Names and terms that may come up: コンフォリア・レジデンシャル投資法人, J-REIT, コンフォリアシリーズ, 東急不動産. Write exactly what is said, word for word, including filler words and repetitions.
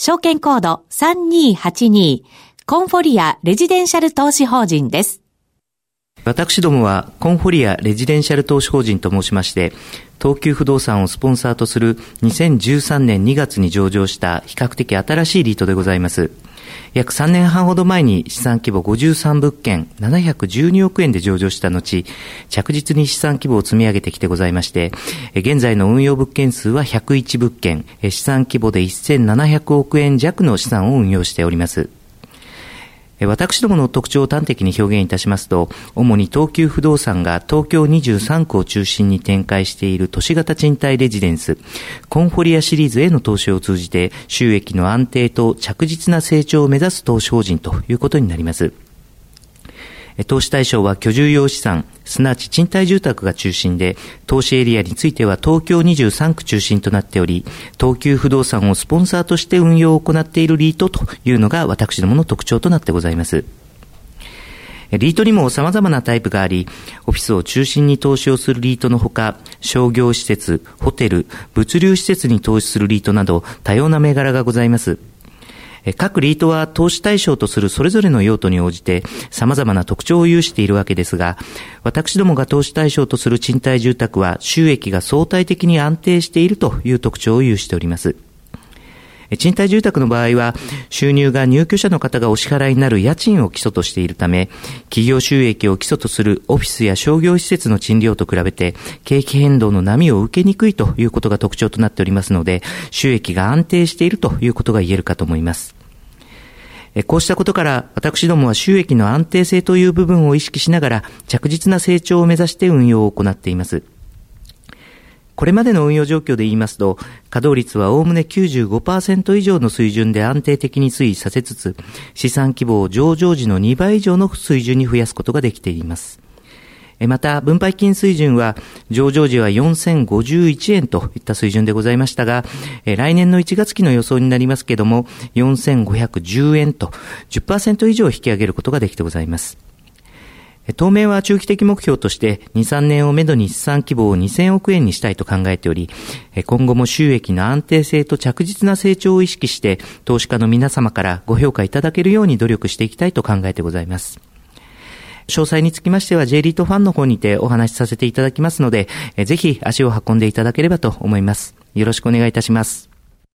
証券コードさんにーはちに、コンフォリアレジデンシャル投資法人です。私どもはコンフォリアレジデンシャル投資法人と申しまして、東急不動産をスポンサーとするにせんじゅうさんねんにがつに上場した比較的新しいリートでございます。約さんねんはんほど前に資産規模ごじゅうさんぶっけんななひゃくじゅうにおくえんで上場した後、着実に資産規模を積み上げてきてございまして、現在の運用物件数はひゃくいちぶっけん、資産規模でせんななひゃくおくえん弱の資産を運用しております。私どもの特徴を端的に表現いたしますと、主に東急不動産が東京にじゅうさんくを中心に展開している都市型賃貸レジデンス、コンフォリアシリーズへの投資を通じて、収益の安定と着実な成長を目指す投資法人ということになります。投資対象は居住用資産、すなわち賃貸住宅が中心で、投資エリアについては東京にじゅうさんく中心となっており、東急不動産をスポンサーとして運用を行っているリートというのが私どもの特徴となってございます。リートにも様々なタイプがあり、オフィスを中心に投資をするリートのほか、商業施設、ホテル、物流施設に投資するリートなど多様な銘柄がございます。各リートは投資対象とするそれぞれの用途に応じて様々な特徴を有しているわけですが、私どもが投資対象とする賃貸住宅は収益が相対的に安定しているという特徴を有しております。賃貸住宅の場合は、収入が入居者の方がお支払いになる家賃を基礎としているため、企業収益を基礎とするオフィスや商業施設の賃料と比べて景気変動の波を受けにくいということが特徴となっておりますので、収益が安定しているということが言えるかと思います。こうしたことから、私どもは収益の安定性という部分を意識しながら、着実な成長を目指して運用を行っています。これまでの運用状況で言いますと、稼働率はおおむね きゅうじゅうごパーセント 以上の水準で安定的に推移させつつ、資産規模を上場時のにばい以上の水準に増やすことができています。また、分配金水準は上場時はよんせんごじゅういちえんといった水準でございましたが、来年のいちがつ期の予想になりますけども、よんせんごひゃくじゅうえんと じゅっパーセント 以上引き上げることができてございます。当面は中期的目標としてにさんねんをめどに資産規模をにせんおくえんにしたいと考えており、今後も収益の安定性と着実な成長を意識して投資家の皆様からご評価いただけるように努力していきたいと考えてございます。詳細につきましては J リートファンの方にてお話しさせていただきますので、ぜひ足を運んでいただければと思います。よろしくお願いいたします。